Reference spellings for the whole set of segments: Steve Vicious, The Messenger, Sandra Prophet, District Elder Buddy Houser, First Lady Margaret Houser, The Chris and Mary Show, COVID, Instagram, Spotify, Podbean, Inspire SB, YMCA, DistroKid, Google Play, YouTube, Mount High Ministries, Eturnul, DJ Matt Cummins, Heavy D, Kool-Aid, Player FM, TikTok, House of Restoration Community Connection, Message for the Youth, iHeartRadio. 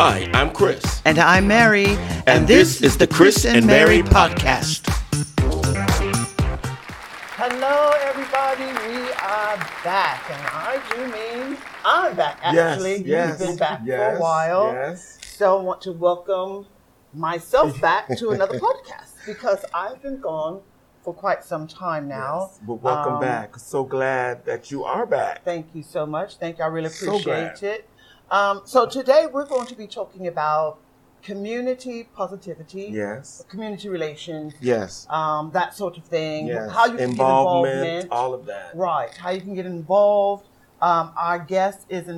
Hi, I'm Chris. And I'm Mary. And this is the Chris and Mary podcast. Hello, everybody. We are back. And I do mean I'm back, actually. Yes, You've been back for a while. Yes. So I want to welcome myself back to another podcast because I've been gone for quite some time now. Yes, but welcome back. So glad that you are back. Thank you so much. Thank you. I really appreciate it. So today we're going to be talking about community positivity, community relations, that sort of thing, how you can get involved, all of that. Right, how you can get involved. Our guest is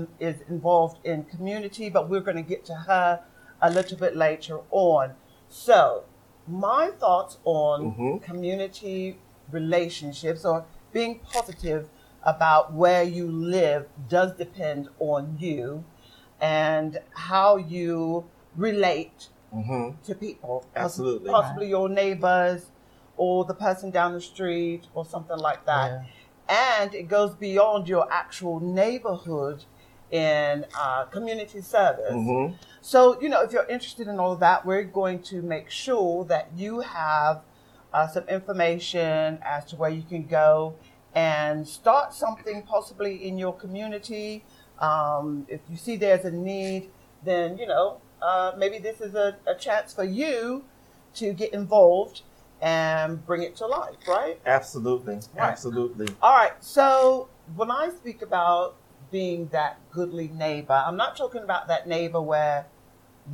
involved in community, but we're going to get to her a little bit later on. So my thoughts on community relationships or being positive about where you live does depend on you and how you relate to people. Absolutely. Possibly your neighbors or the person down the street or something like that. Yeah. And it goes beyond your actual neighborhood in community service. So, you know, if you're interested in all of that, we're going to make sure that you have some information as to where you can go and start something possibly in your community. If you see there's a need, then, you know, maybe this is a chance for you to get involved and bring it to life, right? Absolutely. Right. Absolutely. All right. So when I speak about being that goodly neighbor, I'm not talking about that neighbor where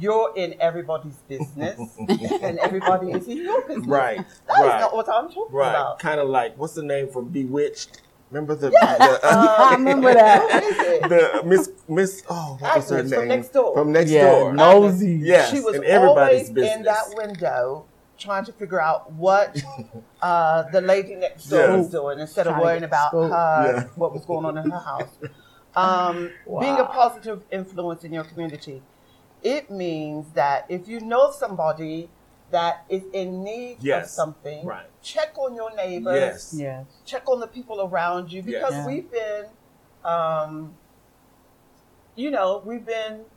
you're in everybody's business and everybody is in your business. Right. That is not what I'm talking about. Kind of like, what's the name from Bewitched? Remember the... Yes. I remember that. Who is it? The Miss what was her name? From Next Door. From Next Door. Nosy. Yes. She was in everybody's business. In that window trying to figure out what the lady next door was doing instead of worrying about her, what was going on in her house. Being a positive influence in your community. It means that if you know somebody that is in need of something, check on your neighbors, check on the people around you, because we've been,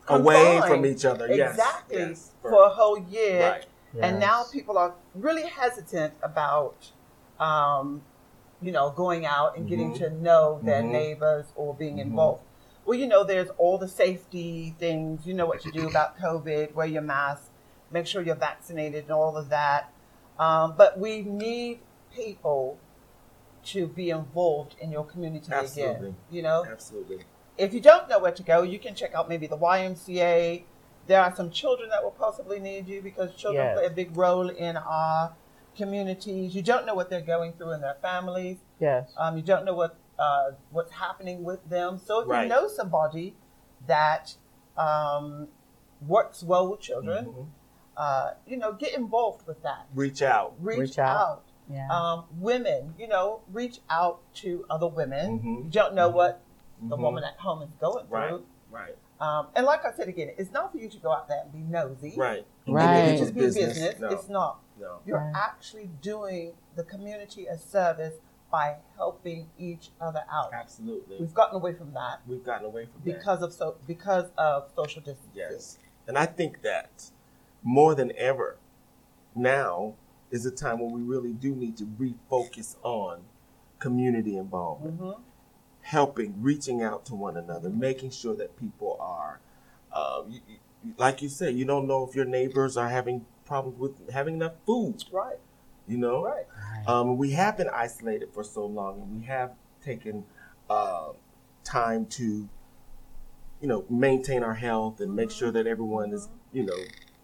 away from each other. Exactly. Yes. For a whole year. Right. Yes. And now people are really hesitant about, going out and getting to know their neighbors or being involved. Well, you know, there's all the safety things. You know what to do about COVID, wear your mask, make sure you're vaccinated and all of that. But we need people to be involved in your community again. You know? Absolutely. If you don't know where to go, you can check out maybe the YMCA. There are some children that will possibly need you because children play a big role in our communities. You don't know what they're going through in their families. Yes. You don't know what's happening with them. So if you know somebody that works well with children, get involved with that. Reach out. Reach out. Yeah. Women, reach out to other women. You don't know what the woman at home is going through. Right. And like I said again, it's not for you to go out there and be nosy. Right. Just be business. No. It's not. No. You're actually doing the community a service by helping each other out. Absolutely. We've gotten away from that. Because of social distancing. Yes. And I think that more than ever now is a time where we really do need to refocus on community involvement. Helping, reaching out to one another, making sure that people are, like you said, you don't know if your neighbors are having problems with having enough food. Right. You know, we have been isolated for so long, and we have taken time to, maintain our health and make sure that everyone is,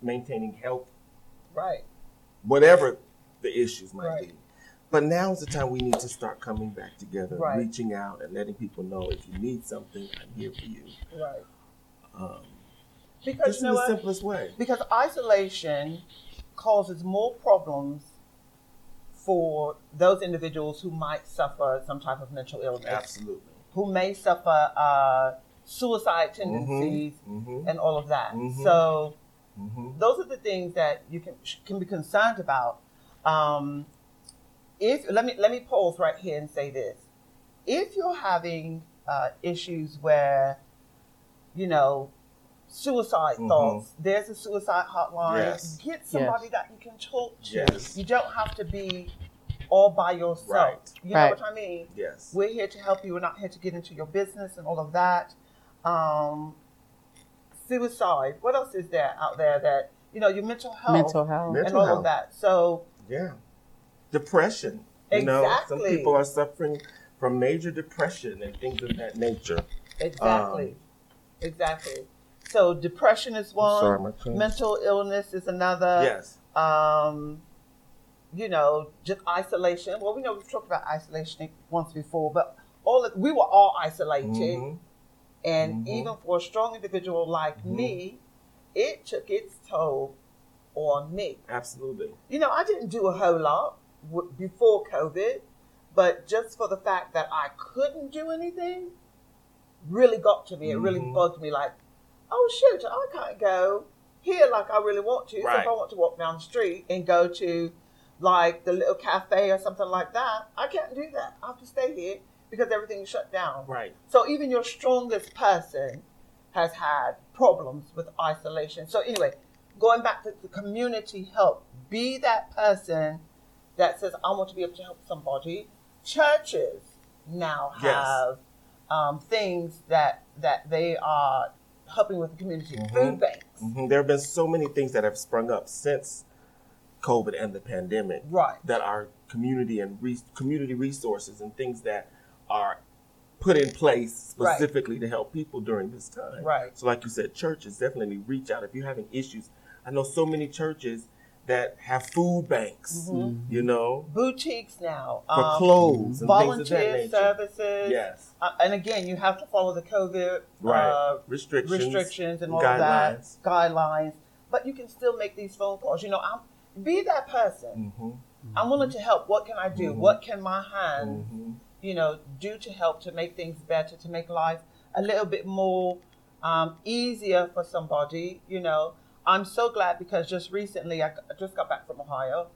maintaining health. Right. Whatever the issues might be. But now is the time we need to start coming back together, reaching out and letting people know if you need something, I'm here for you. Right. Because this is the simplest way. Because isolation causes more problems for those individuals who might suffer some type of mental illness. Absolutely. Who may suffer suicide tendencies and all of that. So those are the things that you can be concerned about. Let me pause right here and say this. If you're having issues where, suicide thoughts. There's a suicide hotline. Yes. Get somebody that you can talk to. Yes. You don't have to be all by yourself. Right. You know what I mean? Yes. We're here to help you. We're not here to get into your business and all of that. Suicide. What else is there out there that, you know, your mental health and all of that. So, yeah. Depression. Exactly. You know, some people are suffering from major depression and things of that nature. Exactly. Exactly. So depression is one. Mental illness is another. Yes. You know, just isolation. Well, we know we've talked about isolation once before, but we were all isolated. Mm-hmm. And even for a strong individual like me, it took its toll on me. Absolutely. You know, I didn't do a whole lot before COVID, but just for the fact that I couldn't do anything really got to me. It really bugged me, like, oh, shoot, I can't go here like I really want to. Right. So if I want to walk down the street and go to, like, the little cafe or something like that, I can't do that. I have to stay here because everything's shut down. Right. So even your strongest person has had problems with isolation. So anyway, going back to the community help, be that person that says, I want to be able to help somebody. Churches now have things that they are helping with the community, food banks. Mm-hmm. There have been so many things that have sprung up since COVID and the pandemic that are community and community resources and things that are put in place specifically to help people during this time. Right. So like you said, churches, definitely reach out if you're having issues. I know so many churches that have food banks, you know. Boutiques now. For clothes and volunteer things of that nature. Services. Yes. And again, you have to follow the COVID restrictions and all guidelines. But you can still make these phone calls. You know, be that person. Mm-hmm. I'm willing to help. What can I do? What can my hands, you know, do to help to make things better, to make life a little bit more easier for somebody, you know. I'm so glad because just recently, I just got back from Ohio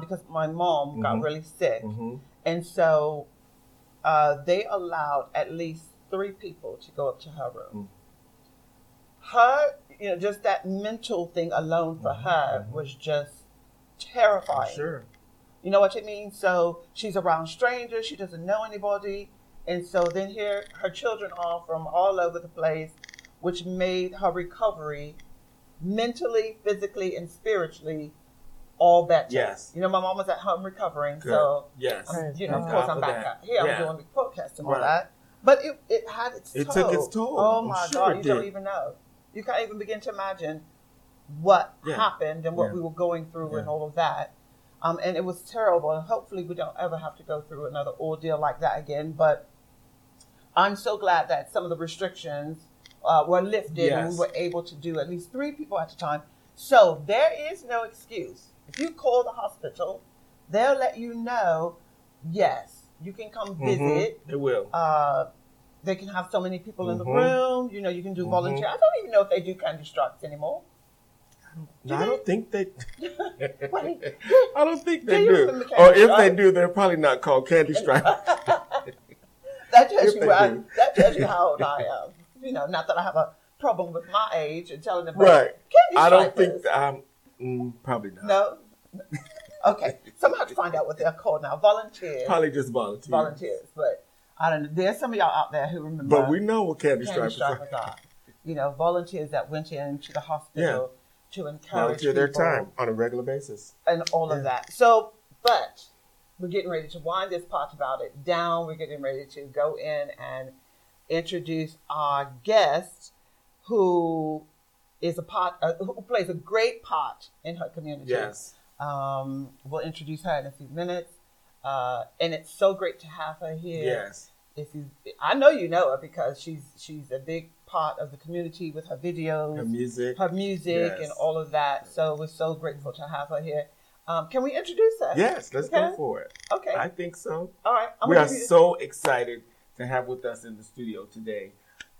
because my mom got really sick. Mm-hmm. And so they allowed at least 3 people to go up to her room. Mm-hmm. Her, you know, just that mental thing alone for her was just terrifying. Sure. You know what I mean? So she's around strangers. She doesn't know anybody. And so then here, her children are from all over the place, which made her recovery mentally, physically, and spiritually, all that. Yes. You know, my mom was at home recovering, so you know, of course, I'm back out here. Yeah. I'm doing the podcast and all that. But it had its toll. It took its toll. Oh my God, you don't even know. You can't even begin to imagine what happened and what we were going through and all of that. And it was terrible. And hopefully, we don't ever have to go through another ordeal like that again. But I'm so glad that some of the restrictions were lifted and we were able to do at least 3 people at a time. So there is no excuse. If you call the hospital, they'll let you know, yes, you can come visit. They will. They can have so many people in the room. You know, you can do volunteer. I don't even know if they do candy strikes anymore. No, I don't think they I don't think they do. Or if they do, they're probably not called candy strikes. That tells you how old I am. You know, not that I have a problem with my age and telling them, candy I don't think I'm probably not. No? Okay. Somehow have to find out what they're called now. Volunteers. Probably just volunteers. But I don't know. There's some of y'all out there who remember. But we know what candy stripers are. You know, volunteers that went into the hospital to encourage volunteer their time on a regular basis. And all of that. So, but we're getting ready to wind this part about it down. We're getting ready to go in and introduce our guest, who is who plays a great part in her community. Yes, we'll introduce her in a few minutes, and it's so great to have her here. Yes, I know you know her because she's a big part of the community with her videos, her music, and all of that. So we're so grateful to have her here. Can we introduce her? Yes, let's go for it. Okay, I think so. All right, we are so excited to have with us in the studio today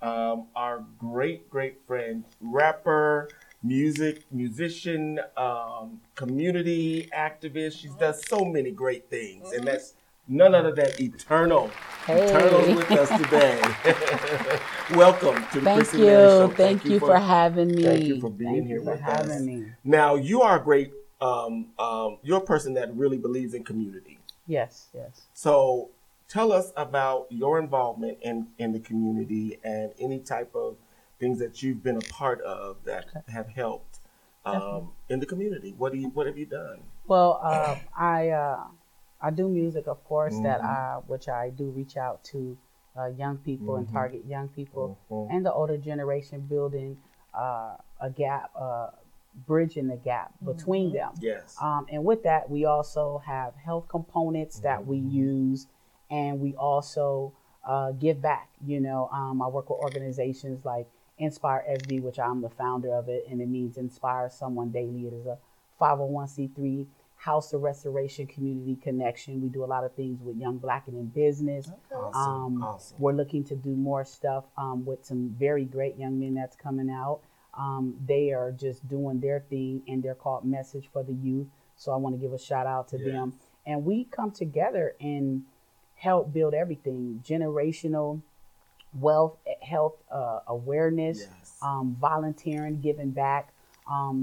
our great friend, rapper, musician, community activist. She's done so many great things, and that's none other than Eturnul. Hey. Eturnul's with us today. Welcome to the Christy Manor Show. Thank you for having me. Thank you for being here with us. Now, you are a great, you're a person that really believes in community. Yes. So tell us about your involvement in the community and any type of things that you've been a part of that have helped in the community. What have you done? Well, I do music, of course, mm-hmm. which I do reach out to young people mm-hmm. and target young people mm-hmm. and the older generation, building a gap, bridging the gap mm-hmm. between them. Yes. And with that, we also have health components mm-hmm. that we use, and we also give back. You know, I work with organizations like Inspire SB, which I'm the founder of it, and it means inspire someone daily. It is a 501c3. House of Restoration Community Connection. We do a lot of things with Young Black and in Business. Okay. Awesome. We're looking to do more stuff with some very great young men that's coming out. They are just doing their thing, and they're called Message for the Youth. So I want to give a shout out to them. And we come together and help build everything: generational wealth, health awareness, volunteering, giving back.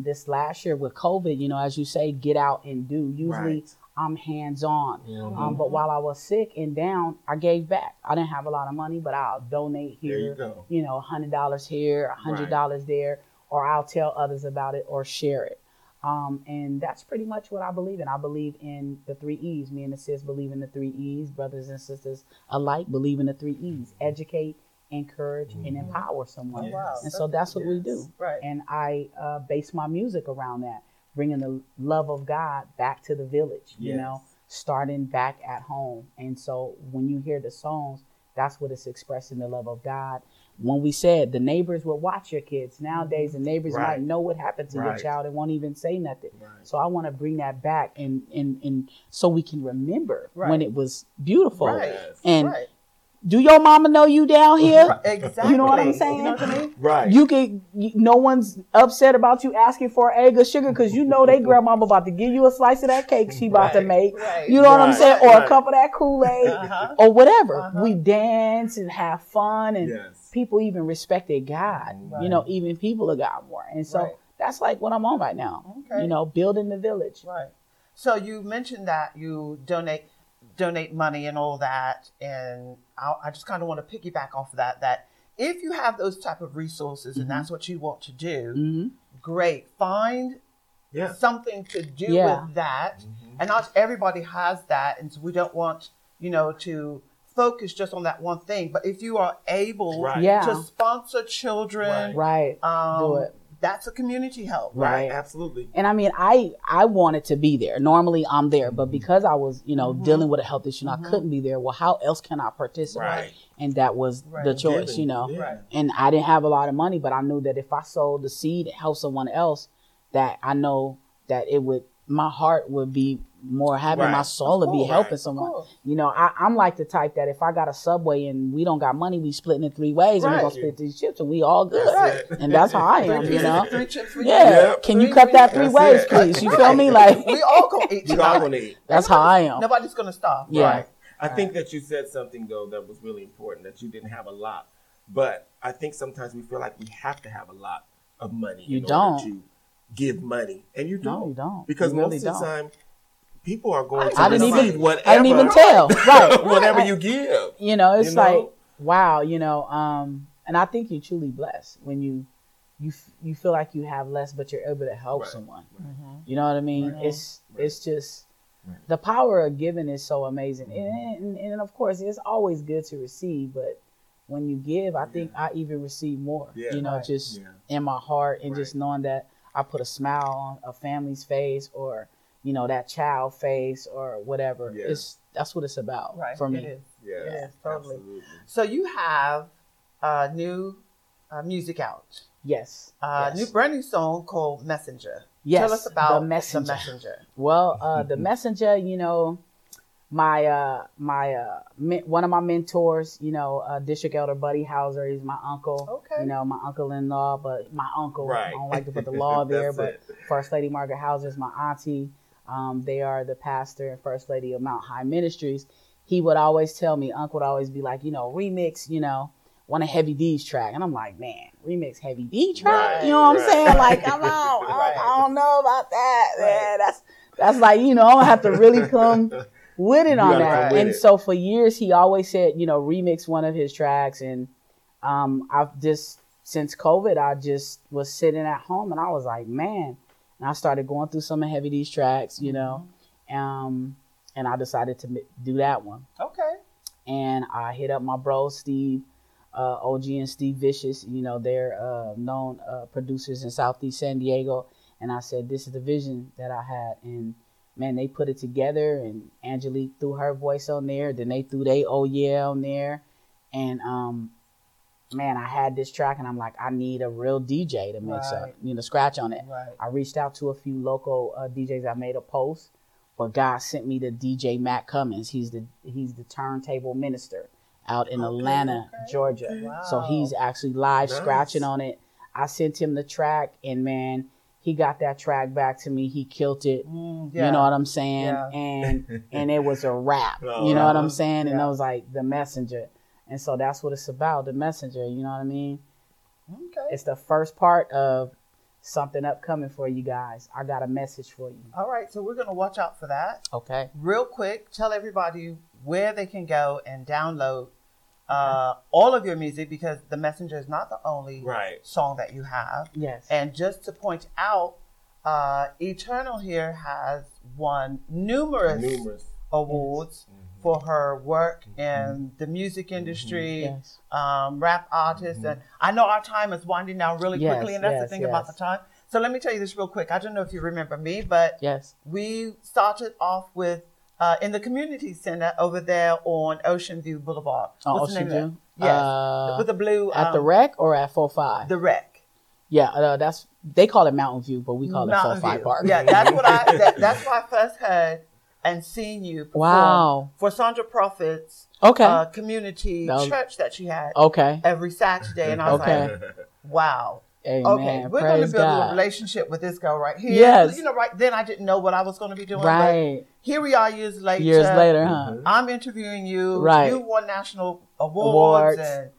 This last year with COVID, you know, as you say, get out and do. Usually I'm hands-on. Mm-hmm. But while I was sick and down, I gave back. I didn't have a lot of money, but I'll donate here, you know, $100 here, $100 there, or I'll tell others about it or share it. And that's pretty much what I believe in. I believe in the three E's. Me and the sis believe in the three E's. Brothers and sisters alike believe in the three E's. Educate, encourage, mm-hmm. and empower someone. Yes. Wow. And so that's what we do. Right. And I base my music around that, bringing the love of God back to the village, you know, starting back at home. And so when you hear the songs, that's what it's expressing, the love of God. When we said the neighbors will watch your kids, nowadays the neighbors might know what happened to your child and won't even say nothing. Right. So I want to bring that back and so we can remember when it was beautiful. Right. And do your mama know you down here? Exactly. You know what I'm saying? You know what I mean? Right. You can. No one's upset about you asking for an egg or sugar because you know they grandmama about to give you a slice of that cake she about to make. Right. You know what I'm saying? Or a cup of that Kool-Aid or whatever. We dance and have fun, and people even respected God. Right. You know, even people have got more. And so that's like what I'm on right now. Okay. You know, building the village. Right. So you mentioned that you donate money and all that, and I just kind of want to piggyback off of that if you have those type of resources mm-hmm. and that's what you want to do, mm-hmm. great, find something to do with that, mm-hmm. and not everybody has that, and so we don't want, you know, to focus just on that one thing, but if you are able to sponsor children, do it. That's a community help, right? Absolutely. And I mean, I wanted to be there. Normally I'm there, but because I was, you know, mm-hmm. dealing with a health issue, mm-hmm. I couldn't be there. Well, how else can I participate? Right. And that was the choice, you know. Yeah. And I didn't have a lot of money, but I knew that if I sold the seed, help someone else, that I know that it would, my heart would be more happy, my soul would be helping someone. You know, I'm like the type that if I got a Subway and we don't got money, we splitting it three ways and we're going to split these chips and we all good. That's and that's how I am, you know. Can you cut that three ways, please? You feel me? Like we all going to eat. You all going to eat. That's how I am. Nobody's going to stop. Yeah. Right. I think that you said something, though, that was really important, that you didn't have a lot. But I think sometimes we feel like we have to have a lot of money. You don't. Give money, and you don't. No, you don't. Because you most of the time, people are going to receive whatever. I didn't even tell. Right. Whatever you give. You know, it's like, wow, you know, and I think you're truly blessed when you feel like you have less, but you're able to help someone. Right. Mm-hmm. You know what I mean? Right. It's just the power of giving is so amazing. Mm-hmm. And of course, it's always good to receive, but when you give, I think I even receive more, you know, just in my heart, and just knowing that I put a smile on a family's face, or, you know, that child face, or whatever. Yeah. That's what it's about for me. It is. Yeah, totally. Absolutely. So you have new music out. Yes. New brand new song called Messenger. Yes. Tell us about The Messenger. Well, The Messenger, you know, one of my mentors, you know, District Elder Buddy Houser, he's my uncle, you know, my uncle-in-law, but my uncle, I don't like to put the law there, but First Lady Margaret Houser is my auntie. They are the pastor and First Lady of Mount High Ministries. he would always tell me, Unc would always be like, you know, remix, you know, one of Heavy D's track. And I'm like, man, remix Heavy D track? Right, you know what I'm saying? Like, come on, right. I don't know about that, man. That's like, you know, I have to really come with it on that. And so for years, he always said, you know, remix one of his tracks. And I've just, since COVID, I just was sitting at home and I was like, man. And I started going through some of Heavy D's tracks, you know, and I decided to do that one. Okay. And I hit up my bro, Steve, OG and Steve Vicious. You know, they're known producers in Southeast San Diego. And I said, this is the vision that I had. And, man, they put it together. And Angelique threw her voice on there. Then they threw their oh yeah on there. And, man, I had this track and I'm like, I need a real DJ to mix up, you know, scratch on it. Right. I reached out to a few local DJs. I made a post, but God sent me to DJ Matt Cummins. He's the turntable minister out in Atlanta, Georgia. Wow. So he's actually live scratching on it. I sent him the track and, man, he got that track back to me. He killed it. You know what I'm saying? Yeah. And it was a rap. You know what I'm saying? Yeah. And I was like, The Messenger. And so that's what it's about, The Messenger, you know what I mean? Okay. It's the first part of something upcoming for you guys. I got a message for you. All right, so we're going to watch out for that. Okay. Real quick, tell everybody where they can go and download all of your music, because The Messenger is not the only song that you have. Yes. And just to point out, Eturnul here has won numerous awards. Yes. For her work in the music industry, rap artists. And I know our time is winding down really quickly, and that's the thing about the time. So let me tell you this real quick. I don't know if you remember me, but we started off with, in the community center over there on Ocean View Boulevard. What's Ocean View? Yes. With the blue. At the Rec or at 4-5? The Rec. Yeah, that's, they call it Mountain View, but we call it 4-5 Park. Yeah, that's what that's why I first heard and seen you perform for Sandra Prophet's community church that she had every Saturday. And I was like, wow. Amen. Okay, we're going to build a relationship with this girl right here. Yes. You know, right then I didn't know what I was going to be doing. Right. But here we are years later. I'm interviewing you. Right. You won national awards. And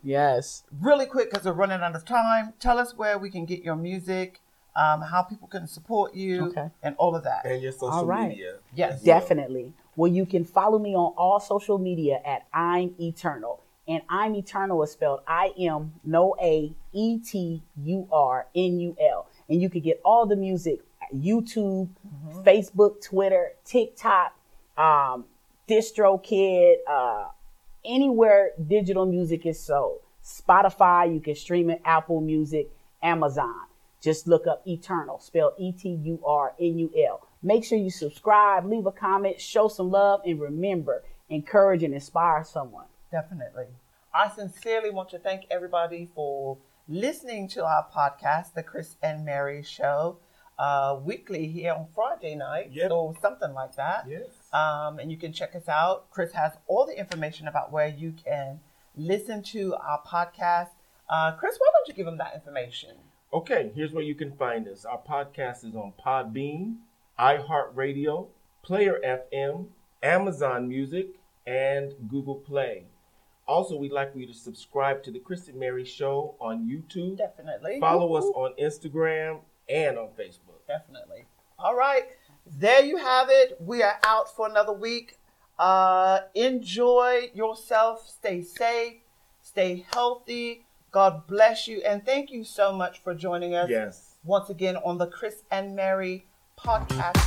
really quick, because we're running out of time, tell us where we can get your music. How people can support you and all of that. And your social media. Yes, definitely. Well, you can follow me on all social media at I'm Eturnul. And I'm Eturnul is spelled I-M, no A, E-T-U-R-N-U-L. And you can get all the music, YouTube, Facebook, Twitter, TikTok, DistroKid, anywhere digital music is sold. Spotify, you can stream it, Apple Music, Amazon. Just look up Eturnul, spelled E-T-U-R-N-U-L. Make sure you subscribe, leave a comment, show some love, and remember, encourage and inspire someone. Definitely. I sincerely want to thank everybody for listening to our podcast, The Chris and Mary Show, weekly here on Friday night or something like that. Yes. And you can check us out. Chris has all the information about where you can listen to our podcast. Chris, why don't you give them that information? Okay, here's where you can find us. Our podcast is on Podbean, iHeartRadio, Player FM, Amazon Music, and Google Play. Also, we'd like for you to subscribe to The Chris and Mary Show on YouTube. Definitely. Follow us on Instagram and on Facebook. Definitely. All right, there you have it. We are out for another week. Enjoy yourself. Stay safe. Stay healthy. God bless you, and thank you so much for joining us once again on the Chris and Mary podcast.